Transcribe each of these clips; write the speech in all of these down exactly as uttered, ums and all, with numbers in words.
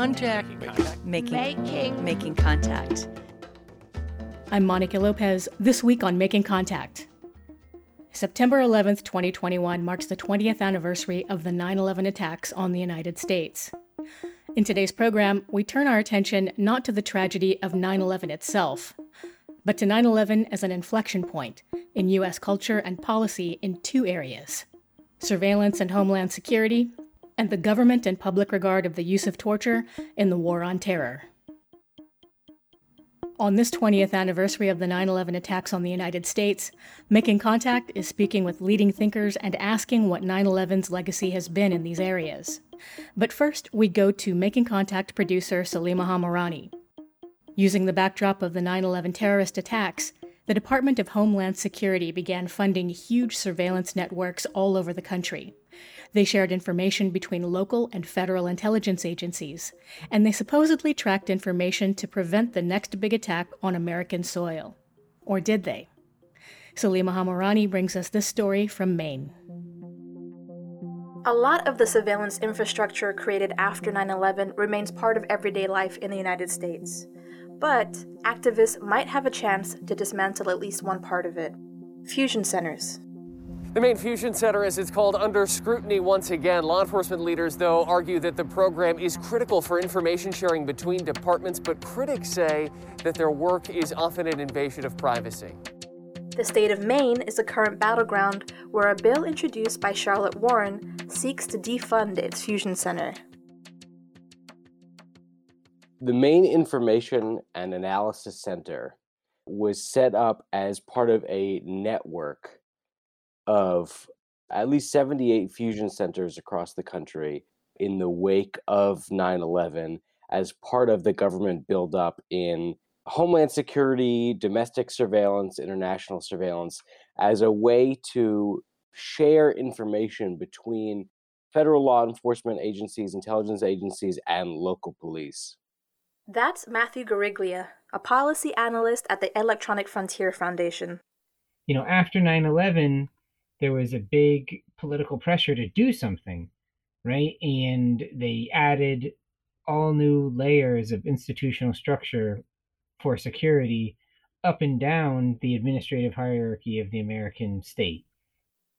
contact. Making contact. Making. Making contact. I'm Monica Lopez. This week on Making Contact. September eleventh, twenty twenty-one marks the twentieth anniversary of the nine eleven attacks on the United States. In today's program, we turn our attention not to the tragedy of nine eleven itself, but to nine eleven as an inflection point in U S culture and policy in two areas: surveillance and homeland security, and the government and public regard of the use of torture in the War on Terror. On this twentieth anniversary of the nine eleven attacks on the United States, Making Contact is speaking with leading thinkers and asking what nine eleven's legacy has been in these areas. But first, we go to Making Contact producer Salima Hamarani. Using the backdrop of the nine eleven terrorist attacks, the Department of Homeland Security began funding huge surveillance networks all over the country. They shared information between local and federal intelligence agencies, and they supposedly tracked information to prevent the next big attack on American soil. Or did they? Salima Hamarani brings us this story from Maine. A lot of the surveillance infrastructure created after nine eleven remains part of everyday life in the United States. But activists might have a chance to dismantle at least one part of it: fusion centers. The Maine Fusion Center, as it's called, under scrutiny once again. Law enforcement leaders, though, argue that the program is critical for information sharing between departments, but critics say that their work is often an invasion of privacy. The state of Maine is the current battleground where a bill introduced by Charlotte Warren seeks to defund its fusion center. The Maine Information and Analysis Center was set up as part of a network of at least seventy-eight fusion centers across the country in the wake of nine eleven as part of the government buildup in homeland security, domestic surveillance, international surveillance, as a way to share information between federal law enforcement agencies, intelligence agencies, and local police. That's Matthew Guariglia, a policy analyst at the Electronic Frontier Foundation. You know, after nine eleven, there was a big political pressure to do something, right? And they added all new layers of institutional structure for security up and down the administrative hierarchy of the American state.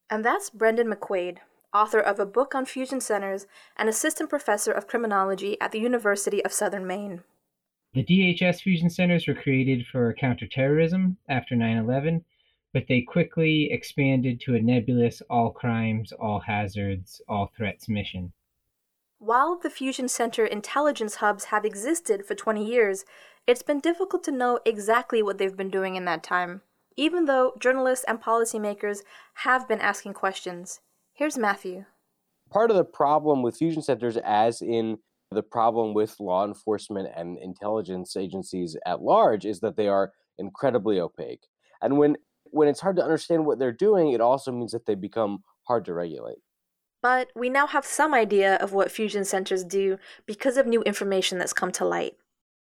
And that's Brendan McQuade, author of a book on fusion centers and assistant professor of criminology at the University of Southern Maine. The D H S fusion centers were created for counterterrorism after nine eleven, but they quickly expanded to a nebulous all crimes, all hazards, all threats mission. While the fusion center intelligence hubs have existed for twenty years, it's been difficult to know exactly what they've been doing in that time, even though journalists and policymakers have been asking questions. Here's Matthew. Part of the problem with fusion centers, as in the problem with law enforcement and intelligence agencies at large, is that they are incredibly opaque. And when, when it's hard to understand what they're doing, it also means that they become hard to regulate. But we now have some idea of what fusion centers do because of new information that's come to light.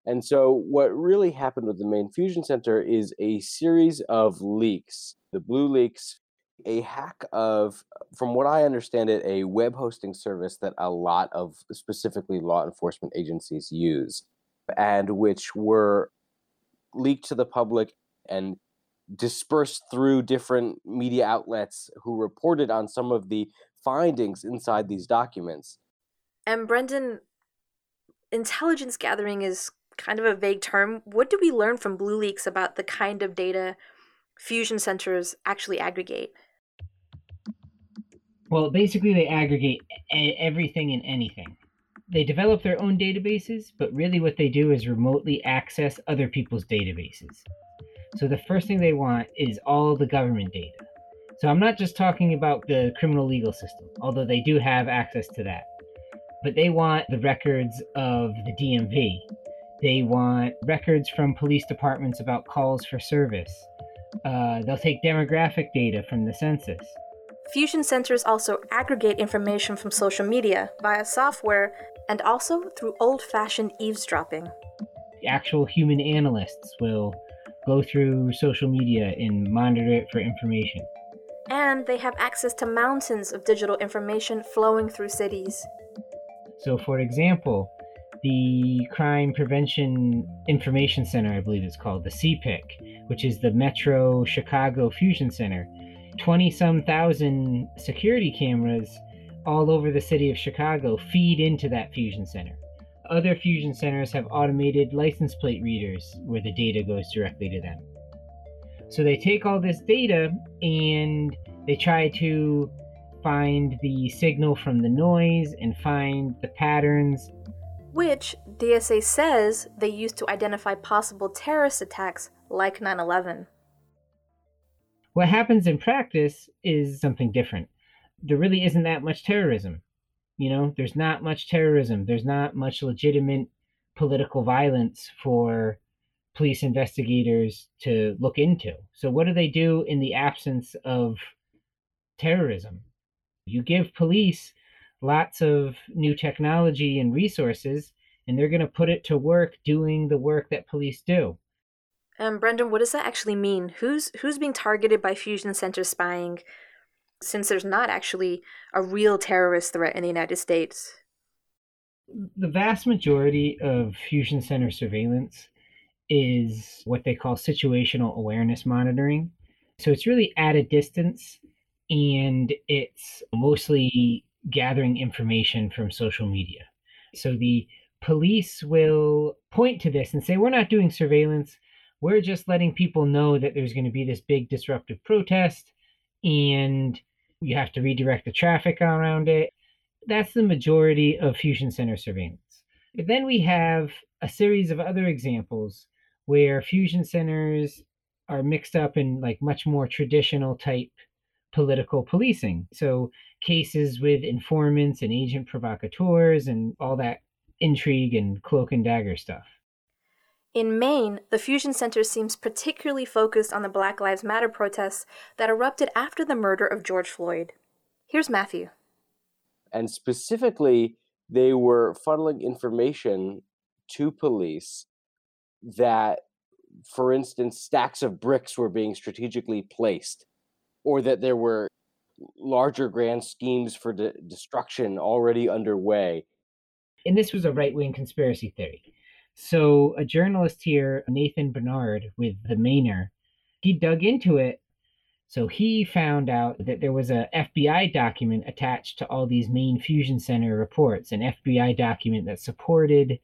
And so what really happened with the Maine Fusion Center is a series of leaks, the Blue Leaks, a hack of, from what I understand it, a web hosting service that a lot of specifically law enforcement agencies use, and which were leaked to the public and dispersed through different media outlets who reported on some of the findings inside these documents. And Brendan, intelligence gathering is kind of a vague term. What do we learn from Blue Leaks about the kind of data fusion centers actually aggregate? Well, basically they aggregate a- everything and anything. They develop their own databases, but really what they do is remotely access other people's databases. So the first thing they want is all the government data. So I'm not just talking about the criminal legal system, although they do have access to that. But they want the records of the D M V. They want records from police departments about calls for service. Uh, they'll take demographic data from the census. Fusion centers also aggregate information from social media via software and also through old-fashioned eavesdropping. The actual human analysts will go through social media and monitor it for information. And they have access to mountains of digital information flowing through cities. So, for example, the Crime Prevention Information Center, I believe it's called, the C P I C, which is the Metro Chicago Fusion Center. twenty-some thousand security cameras all over the city of Chicago feed into that fusion center. Other fusion centers have automated license plate readers where the data goes directly to them. So they take all this data and they try to find the signal from the noise and find the patterns, which D S A says they use to identify possible terrorist attacks like nine eleven. What happens in practice is something different. There really isn't that much terrorism. You know, there's not much terrorism. There's not much legitimate political violence for police investigators to look into. So what do they do in the absence of terrorism? You give police lots of new technology and resources, and they're going to put it to work doing the work that police do. Um, Brendan, what does that actually mean? Who's who's being targeted by fusion center spying, since there's not actually a real terrorist threat in the United States? The vast majority of fusion center surveillance is what they call situational awareness monitoring. So it's really at a distance, and it's mostly gathering information from social media. So the police will point to this and say, we're not doing surveillance. We're just letting people know that there's going to be this big disruptive protest and you have to redirect the traffic around it. That's the majority of fusion center surveillance. But then we have a series of other examples where fusion centers are mixed up in like much more traditional type political policing. So cases with informants and agent provocateurs and all that intrigue and cloak and dagger stuff. In Maine, the fusion center seems particularly focused on the Black Lives Matter protests that erupted after the murder of George Floyd. Here's Matthew. And specifically, they were funneling information to police that, for instance, stacks of bricks were being strategically placed, or that there were larger grand schemes for de- destruction already underway. And this was a right-wing conspiracy theory. So a journalist here, Nathan Bernard with the Mainer, he dug into it. So he found out that there was a F B I document attached to all these Maine Fusion Center reports, an F B I document that supported,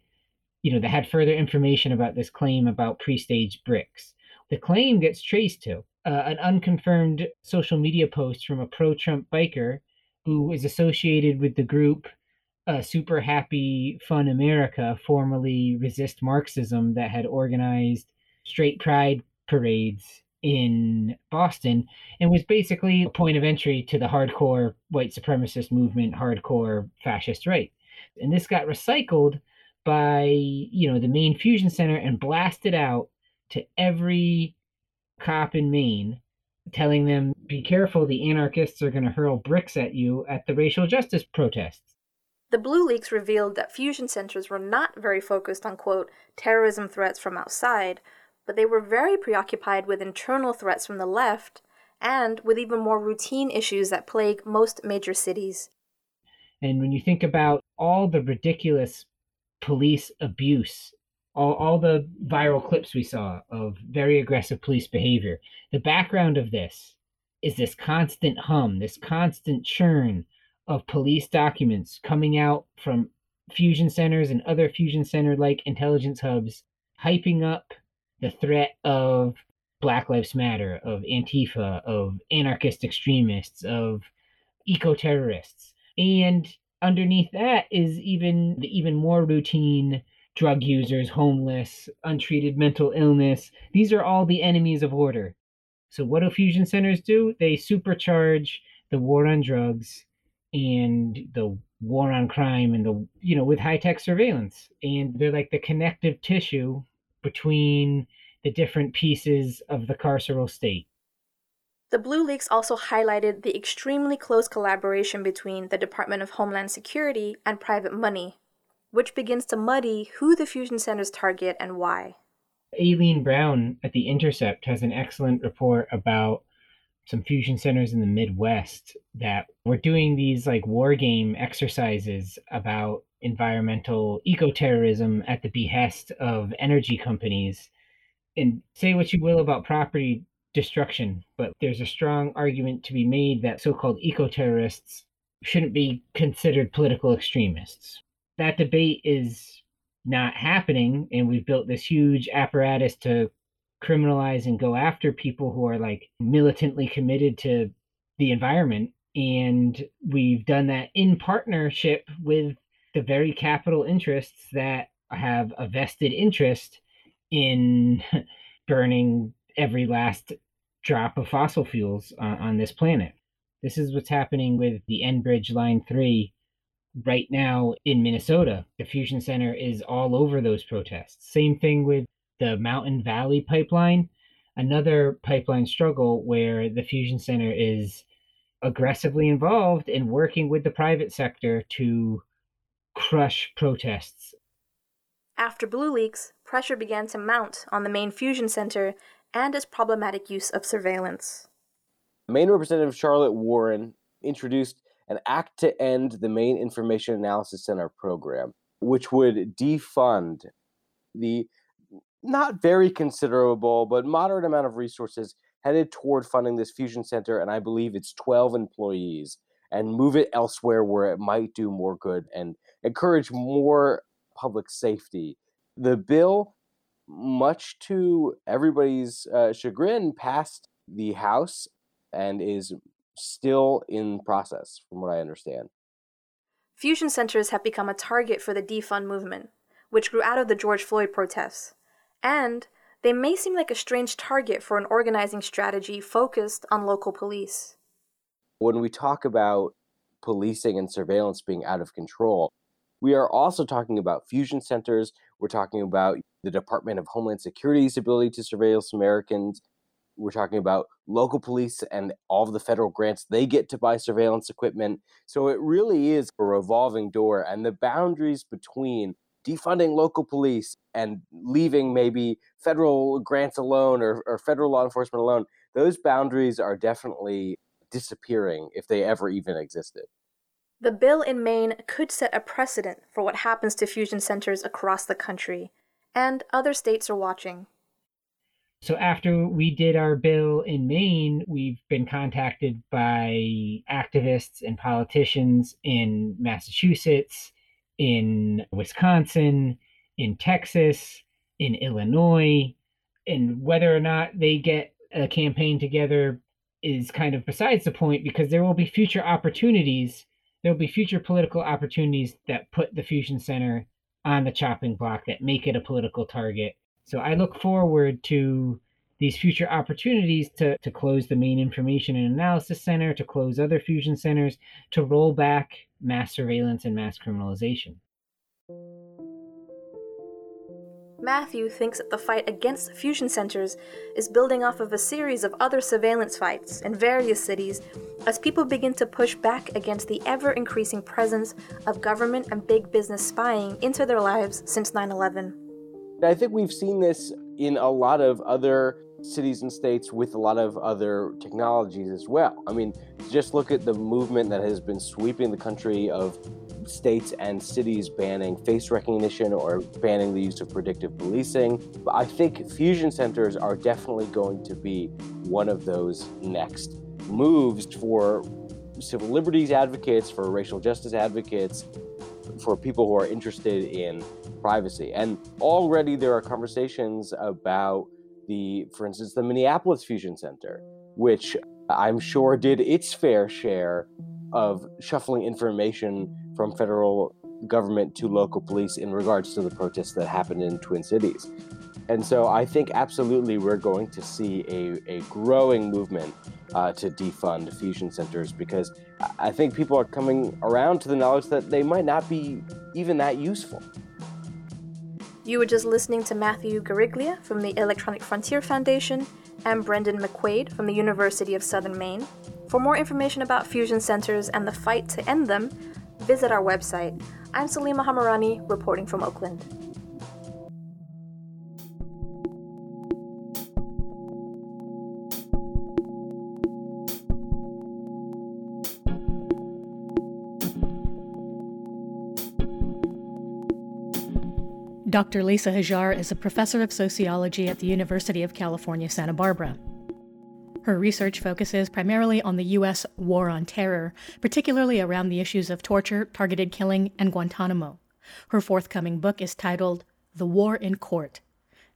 you know, that had further information about this claim about pre-staged bricks. The claim gets traced to uh, an unconfirmed social media post from a pro-Trump biker who is associated with the group Uh, Super Happy Fun America, formerly Resist Marxism, that had organized straight pride parades in Boston and was basically a point of entry to the hardcore white supremacist movement, hardcore fascist right. And this got recycled by, you know, the Maine Fusion Center and blasted out to every cop in Maine, telling them, be careful, the anarchists are going to hurl bricks at you at the racial justice protests. The Blue Leaks revealed that fusion centers were not very focused on, quote, terrorism threats from outside, but they were very preoccupied with internal threats from the left and with even more routine issues that plague most major cities. And when you think about all the ridiculous police abuse, all, all the viral clips we saw of very aggressive police behavior, the background of this is this constant hum, this constant churn of police documents coming out from fusion centers and other fusion center-like intelligence hubs, hyping up the threat of Black Lives Matter, of Antifa, of anarchist extremists, of eco-terrorists. And underneath that is even the even more routine drug users, homeless, untreated mental illness. These are all the enemies of order. So what do fusion centers do? They supercharge the war on drugs and the war on crime and the, you know, with high-tech surveillance. And they're like the connective tissue between the different pieces of the carceral state. The Blue Leaks also highlighted the extremely close collaboration between the Department of Homeland Security and private money, which begins to muddy who the fusion centers target and why. Aileen Brown at The Intercept has an excellent report about some fusion centers in the Midwest that were doing these like war game exercises about environmental eco-terrorism at the behest of energy companies. And say what you will about property destruction, but there's a strong argument to be made that so-called eco-terrorists shouldn't be considered political extremists. That debate is not happening, and we've built this huge apparatus to criminalize and go after people who are like militantly committed to the environment. And we've done that in partnership with the very capital interests that have a vested interest in burning every last drop of fossil fuels on, on this planet. This is what's happening with the Enbridge Line three right now in Minnesota. The Fusion Center is all over those protests. Same thing with the Mountain Valley Pipeline, another pipeline struggle where the Fusion Center is aggressively involved in working with the private sector to crush protests. After Blue Leaks, pressure began to mount on the Maine Fusion Center and its problematic use of surveillance. Maine Representative Charlotte Warren introduced an act to end the Maine Information Analysis Center program, which would defund the not very considerable, but moderate amount of resources headed toward funding this fusion center, and I believe it's twelve employees, and move it elsewhere where it might do more good and encourage more public safety. The bill, much to everybody's uh, chagrin, passed the House and is still in process, from what I understand. Fusion centers have become a target for the defund movement, which grew out of the George Floyd protests, and they may seem like a strange target for an organizing strategy focused on local police. When we talk about policing and surveillance being out of control, we are also talking about fusion centers. We're talking about the Department of Homeland Security's ability to surveil Americans. We're talking about local police and all of the federal grants they get to buy surveillance equipment. So it really is a revolving door, and the boundaries between defunding local police and leaving maybe federal grants alone or, or federal law enforcement alone, those boundaries are definitely disappearing if they ever even existed. The bill in Maine could set a precedent for what happens to fusion centers across the country, and other states are watching. So after we did our bill in Maine, we've been contacted by activists and politicians in Massachusetts, in Wisconsin, in Texas, in Illinois, and whether or not they get a campaign together is kind of besides the point, because there will be future opportunities. There'll be future political opportunities that put the Fusion Center on the chopping block, that make it a political target. So I look forward to these future opportunities to, to close the Maine Information and Analysis Center, to close other fusion centers, to roll back mass surveillance and mass criminalization. Matthew thinks that the fight against fusion centers is building off of a series of other surveillance fights in various cities as people begin to push back against the ever-increasing presence of government and big business spying into their lives since nine eleven. I think we've seen this in a lot of other cities and states with a lot of other technologies as well. I mean, just look at the movement that has been sweeping the country of states and cities banning face recognition or banning the use of predictive policing. But I think fusion centers are definitely going to be one of those next moves for civil liberties advocates, for racial justice advocates, for people who are interested in privacy. And already there are conversations about the, for instance, the Minneapolis Fusion Center, which I'm sure did its fair share of shuffling information from federal government to local police in regards to the protests that happened in Twin Cities. And so I think absolutely we're going to see a, a growing movement uh, to defund fusion centers, because I think people are coming around to the knowledge that they might not be even that useful. You were just listening to Matthew Guariglia from the Electronic Frontier Foundation and Brendan McQuade from the University of Southern Maine. For more information about fusion centers and the fight to end them, visit our website. I'm Salima Hamarani, reporting from Oakland. Doctor Lisa Hajar is a professor of sociology at the University of California, Santa Barbara. Her research focuses primarily on the U S War on Terror, particularly around the issues of torture, targeted killing, and Guantanamo. Her forthcoming book is titled The War in Court: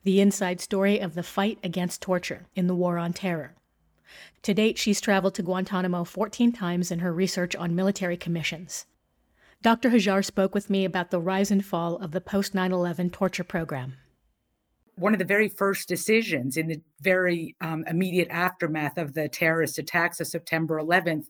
The Inside Story of the Fight Against Torture in the War on Terror. To date, she's traveled to Guantanamo fourteen times in her research on military commissions. Doctor Hajar spoke with me about the rise and fall of the post nine eleven torture program. One of the very first decisions in the very um, immediate aftermath of the terrorist attacks of September eleventh,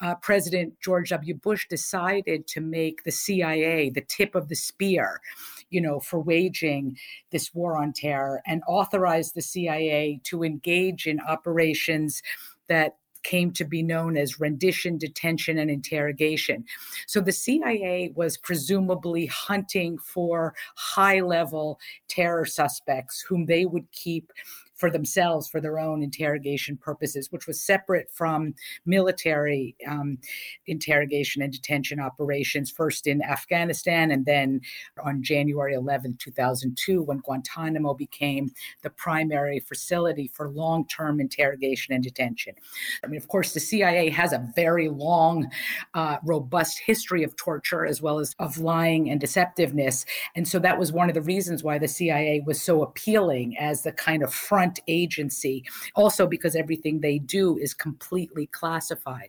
uh, President George W. Bush decided to make the C I A the tip of the spear, you know, for waging this war on terror, and authorized the C I A to engage in operations that came to be known as rendition, detention, and interrogation. So the C I A was presumably hunting for high-level terror suspects whom they would keep for themselves, for their own interrogation purposes, which was separate from military um, interrogation and detention operations, first in Afghanistan and then on January eleventh, two thousand two, when Guantanamo became the primary facility for long-term interrogation and detention. I mean, of course, the C I A has a very long, uh, robust history of torture as well as of lying and deceptiveness. And so that was one of the reasons why the C I A was so appealing as the kind of front agency, also because everything they do is completely classified.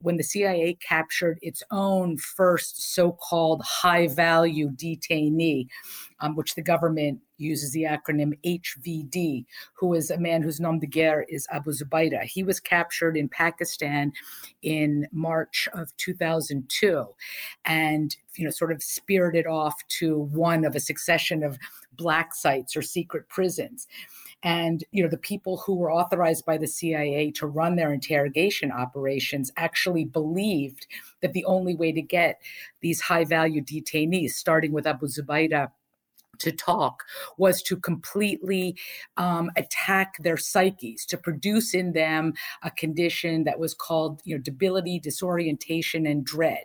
When the C I A captured its own first so-called high-value detainee, um, which the government uses the acronym H V D, who is a man whose nom de guerre is Abu Zubaydah. He was captured in Pakistan in March of two thousand two and, you know, sort of spirited off to one of a succession of black sites or secret prisons. And, you know, the people who were authorized by the C I A to run their interrogation operations actually believed that the only way to get these high-value detainees, starting with Abu Zubaydah, to talk was to completely um, attack their psyches, to produce in them a condition that was called, you know, debility, disorientation, and dread.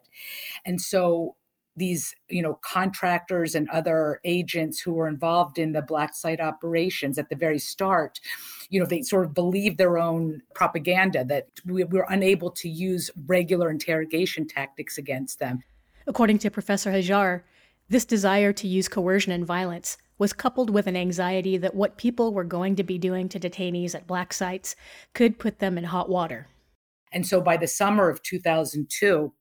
And so these, you know, contractors and other agents who were involved in the black site operations at the very start, you know, they sort of believed their own propaganda that we were unable to use regular interrogation tactics against them. According to Professor Hajar, this desire to use coercion and violence was coupled with an anxiety that what people were going to be doing to detainees at black sites could put them in hot water. And so by the summer of two thousand two,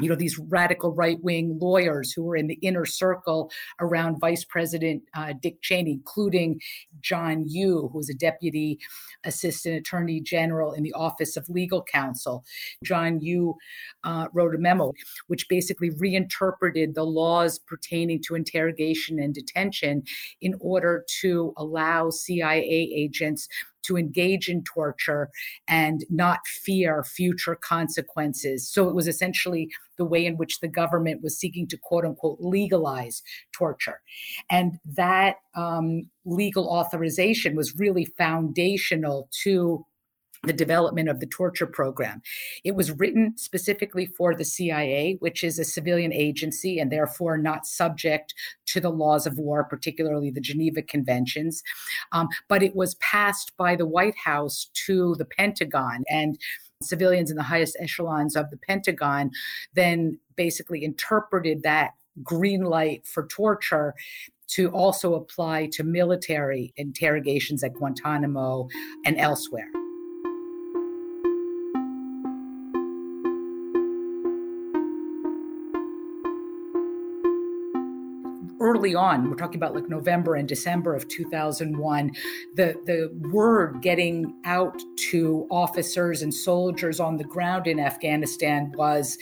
you know, these radical right-wing lawyers who were in the inner circle around Vice President uh, Dick Cheney, including John Yoo, who was a deputy assistant attorney general in the Office of Legal Counsel. John Yoo uh, wrote a memo which basically reinterpreted the laws pertaining to interrogation and detention in order to allow C I A agents to engage in torture and not fear future consequences. So it was essentially the way in which the government was seeking to, quote unquote, legalize torture. And that um, legal authorization was really foundational to the development of the torture program. It was written specifically for the C I A, which is a civilian agency and therefore not subject to the laws of war, particularly the Geneva Conventions. Um, but it was passed by the White House to the Pentagon, and civilians in the highest echelons of the Pentagon then basically interpreted that green light for torture to also apply to military interrogations at Guantanamo and elsewhere. Early on, we're talking about like November and December of two thousand one, the, the word getting out to officers and soldiers on the ground in Afghanistan was,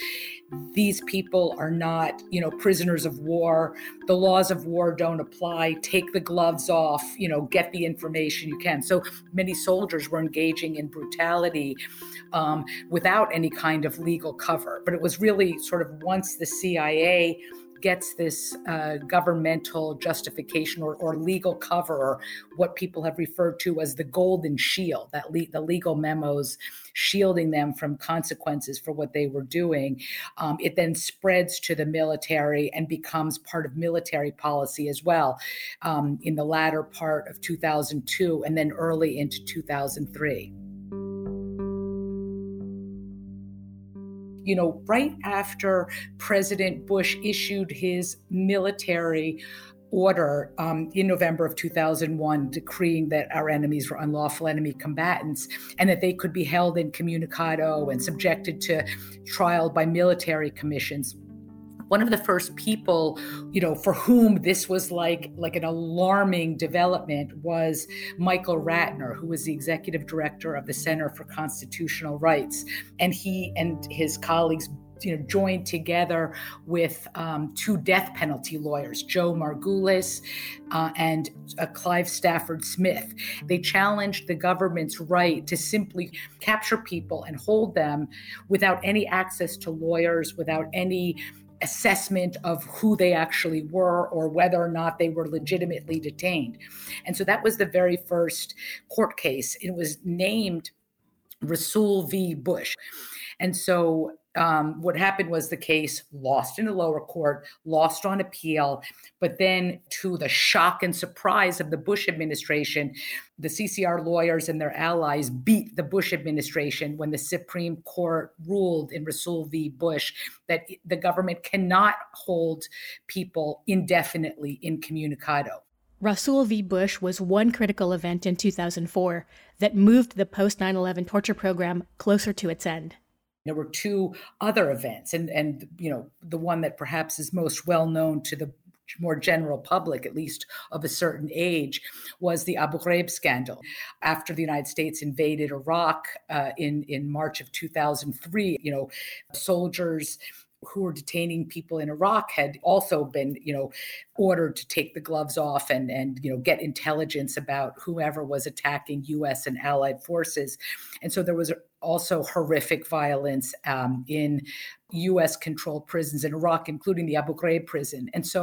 these people are not, you know, prisoners of war. The laws of war don't apply. Take the gloves off, you know, get the information you can. So many soldiers were engaging in brutality um, without any kind of legal cover. But it was really sort of once the C I A gets this uh, governmental justification or, or legal cover, or what people have referred to as the golden shield, that le- the legal memos shielding them from consequences for what they were doing. Um, it then spreads to the military and becomes part of military policy as well um, in the latter part of two thousand two and then early into two thousand three. You know, right after President Bush issued his military order um, in November of two thousand one, decreeing that our enemies were unlawful enemy combatants and that they could be held incommunicado and subjected to trial by military commissions. One of the first people, you know, for whom this was like, like an alarming development was Michael Ratner, who was the executive director of the Center for Constitutional Rights. And he and his colleagues, you know, joined together with um, two death penalty lawyers, Joe Margulies uh, and uh, Clive Stafford Smith. They challenged the government's right to simply capture people and hold them without any access to lawyers, without any assessment of who they actually were or whether or not they were legitimately detained. And so that was the very first court case. It was named Rasul v. Bush. And so Um, what happened was the case lost in the lower court, lost on appeal, but then to the shock and surprise of the Bush administration, the C C R lawyers and their allies beat the Bush administration when the Supreme Court ruled in Rasul v. Bush that the government cannot hold people indefinitely incommunicado. Rasul v. Bush was one critical event in two thousand four that moved the post nine eleven torture program closer to its end. There were two other events, and, and you know, the one that perhaps is most well known to the more general public, at least of a certain age, was the Abu Ghraib scandal. After the United States invaded Iraq uh, in, in March of two thousand three, you know, soldiers who were detaining people in Iraq had also been, you know, ordered to take the gloves off and, and, you know, get intelligence about whoever was attacking U S and allied forces. And so there was also horrific violence um, in U S-controlled prisons in Iraq, including the Abu Ghraib prison. And so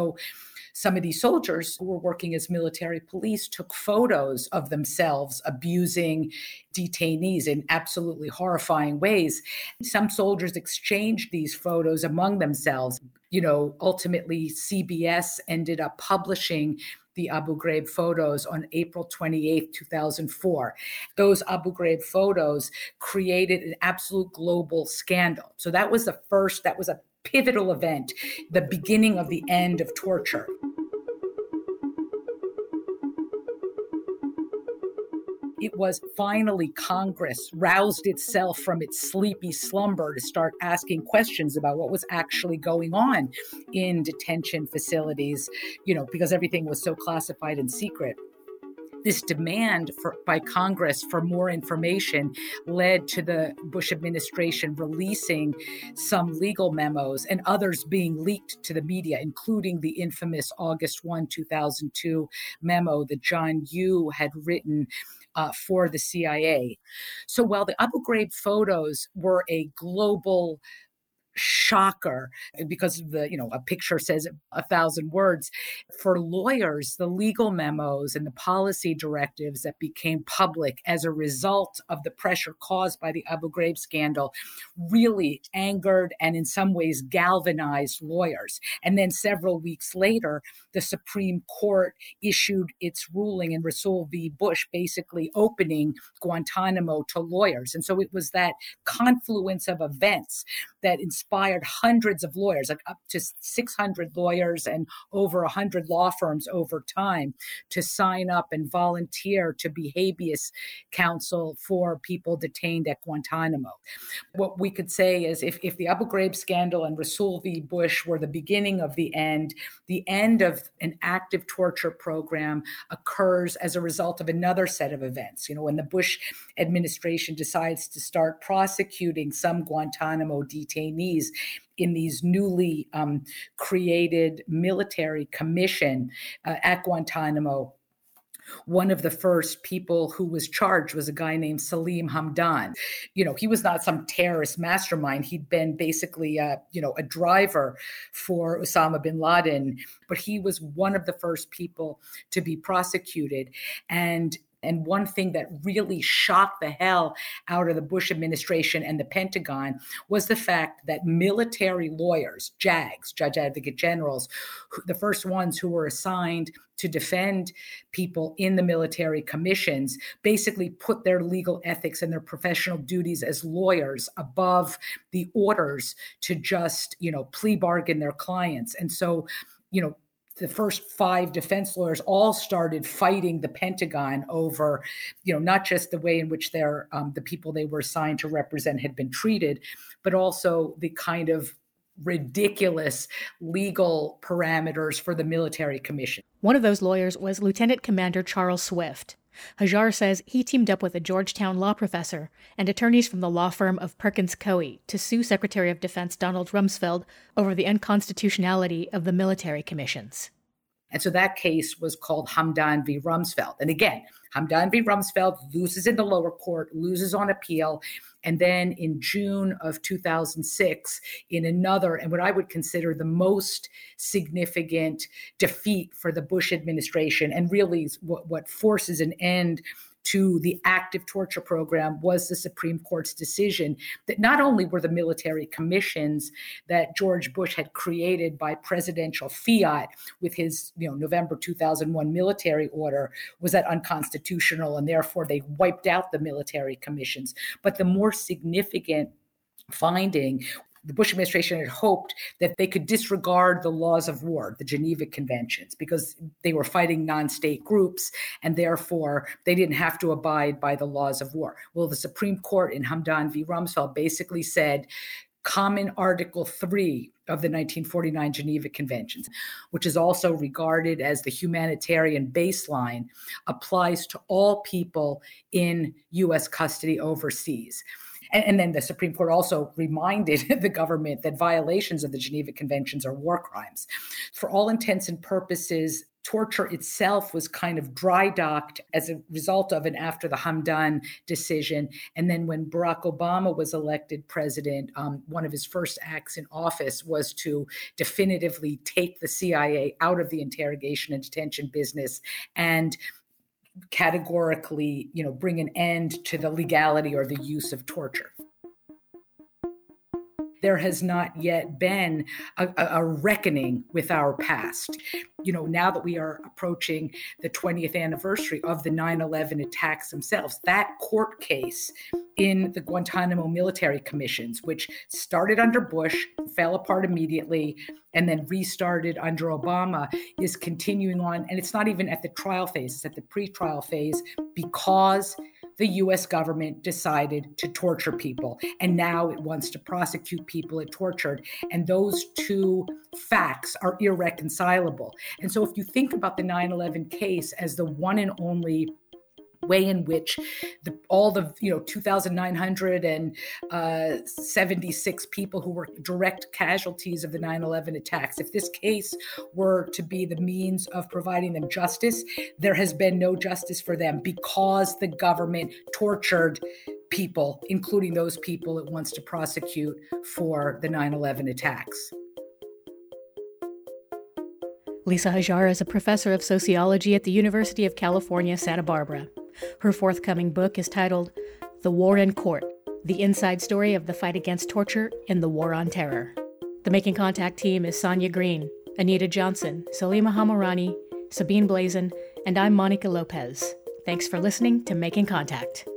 some of these soldiers who were working as military police took photos of themselves abusing detainees in absolutely horrifying ways. Some soldiers exchanged these photos among themselves. You know, ultimately, C B S ended up publishing the Abu Ghraib photos on April twenty-eighth, two thousand four. Those Abu Ghraib photos created an absolute global scandal. So that was the first, that was a pivotal event, the beginning of the end of torture. It was finally Congress roused itself from its sleepy slumber to start asking questions about what was actually going on in detention facilities, you know, because everything was so classified and secret. This demand for, by Congress for more information led to the Bush administration releasing some legal memos and others being leaked to the media, including the infamous August first, two thousand two memo that John Yoo had written Uh, for the C I A. So while the Abu Ghraib photos were a global shocker, because of the, you know, a picture says a thousand words, for lawyers, the legal memos and the policy directives that became public as a result of the pressure caused by the Abu Ghraib scandal really angered and in some ways galvanized lawyers. And then several weeks later, the Supreme Court issued its ruling in Rasul v. Bush, basically opening Guantanamo to lawyers. And so it was that confluence of events that inspired Inspired hundreds of lawyers, like up to six hundred lawyers and over one hundred law firms over time, to sign up and volunteer to be habeas counsel for people detained at Guantanamo. What we could say is if, if the Abu Ghraib scandal and Rasul v. Bush were the beginning of the end, the end of an active torture program occurs as a result of another set of events. You know, when the Bush administration decides to start prosecuting some Guantanamo detainees in these newly um, created military commission uh, at Guantanamo, One of the first people who was charged was a guy named Salim Hamdan. You know, he was not some terrorist mastermind. He'd been basically, a, you know, a driver for Osama bin Laden, but he was one of the first people to be prosecuted. And And one thing that really shocked the hell out of the Bush administration and the Pentagon was the fact that military lawyers, JAGs, Judge Advocate Generals, the first ones who were assigned to defend people in the military commissions, basically put their legal ethics and their professional duties as lawyers above the orders to just, you know, plea bargain their clients. And so, you know, the first five defense lawyers all started fighting the Pentagon over, you know, not just the way in which their um, the people they were assigned to represent had been treated, but also the kind of ridiculous legal parameters for the military commission. One of those lawyers was Lieutenant Commander Charles Swift. Hajar says he teamed up with a Georgetown law professor and attorneys from the law firm of Perkins Coie to sue Secretary of Defense Donald Rumsfeld over the unconstitutionality of the military commissions. And so that case was called Hamdan v. Rumsfeld. And again, Hamdan v. Rumsfeld loses in the lower court, loses on appeal. And then in June of two thousand six, in another, and what I would consider the most significant defeat for the Bush administration, and really what, what forces an end to the active torture program, was the Supreme Court's decision that not only were the military commissions that George Bush had created by presidential fiat with his, you know, November two thousand one military order, was that unconstitutional, and therefore they wiped out the military commissions. But the more significant finding, the Bush administration had hoped that they could disregard the laws of war, the Geneva Conventions, because they were fighting non-state groups, and therefore they didn't have to abide by the laws of war. Well, the Supreme Court in Hamdan v. Rumsfeld basically said, common Article three of the nineteen forty-nine Geneva Conventions, which is also regarded as the humanitarian baseline, applies to all people in U S custody overseas. And then the Supreme Court also reminded the government that violations of the Geneva Conventions are war crimes. For all intents and purposes, torture itself was kind of dry docked as a result of and after the Hamdan decision. And then when Barack Obama was elected president, um, one of his first acts in office was to definitively take the C I A out of the interrogation and detention business and categorically, you know, bring an end to the legality or the use of torture. There has not yet been a, a reckoning with our past. You know, now that we are approaching the twentieth anniversary of the nine eleven attacks themselves, that court case in the Guantanamo military commissions, which started under Bush, fell apart immediately, and then restarted under Obama, is continuing on. And it's not even at the trial phase, it's at the pretrial phase, because the U S government decided to torture people, and now it wants to prosecute people it tortured. And those two facts are irreconcilable. And so if you think about the nine eleven case as the one and only way in which the, all the, you know, two thousand nine hundred seventy-six people who were direct casualties of the nine eleven attacks, if this case were to be the means of providing them justice, there has been no justice for them because the government tortured people, including those people it wants to prosecute for the nine eleven attacks. Lisa Hajar is a professor of sociology at the University of California, Santa Barbara. Her forthcoming book is titled The War in Court, The Inside Story of the Fight Against Torture in the War on Terror. The Making Contact team is Sonia Green, Anita Johnson, Salima Hamarani, Sabine Blazin, and I'm Monica Lopez. Thanks for listening to Making Contact.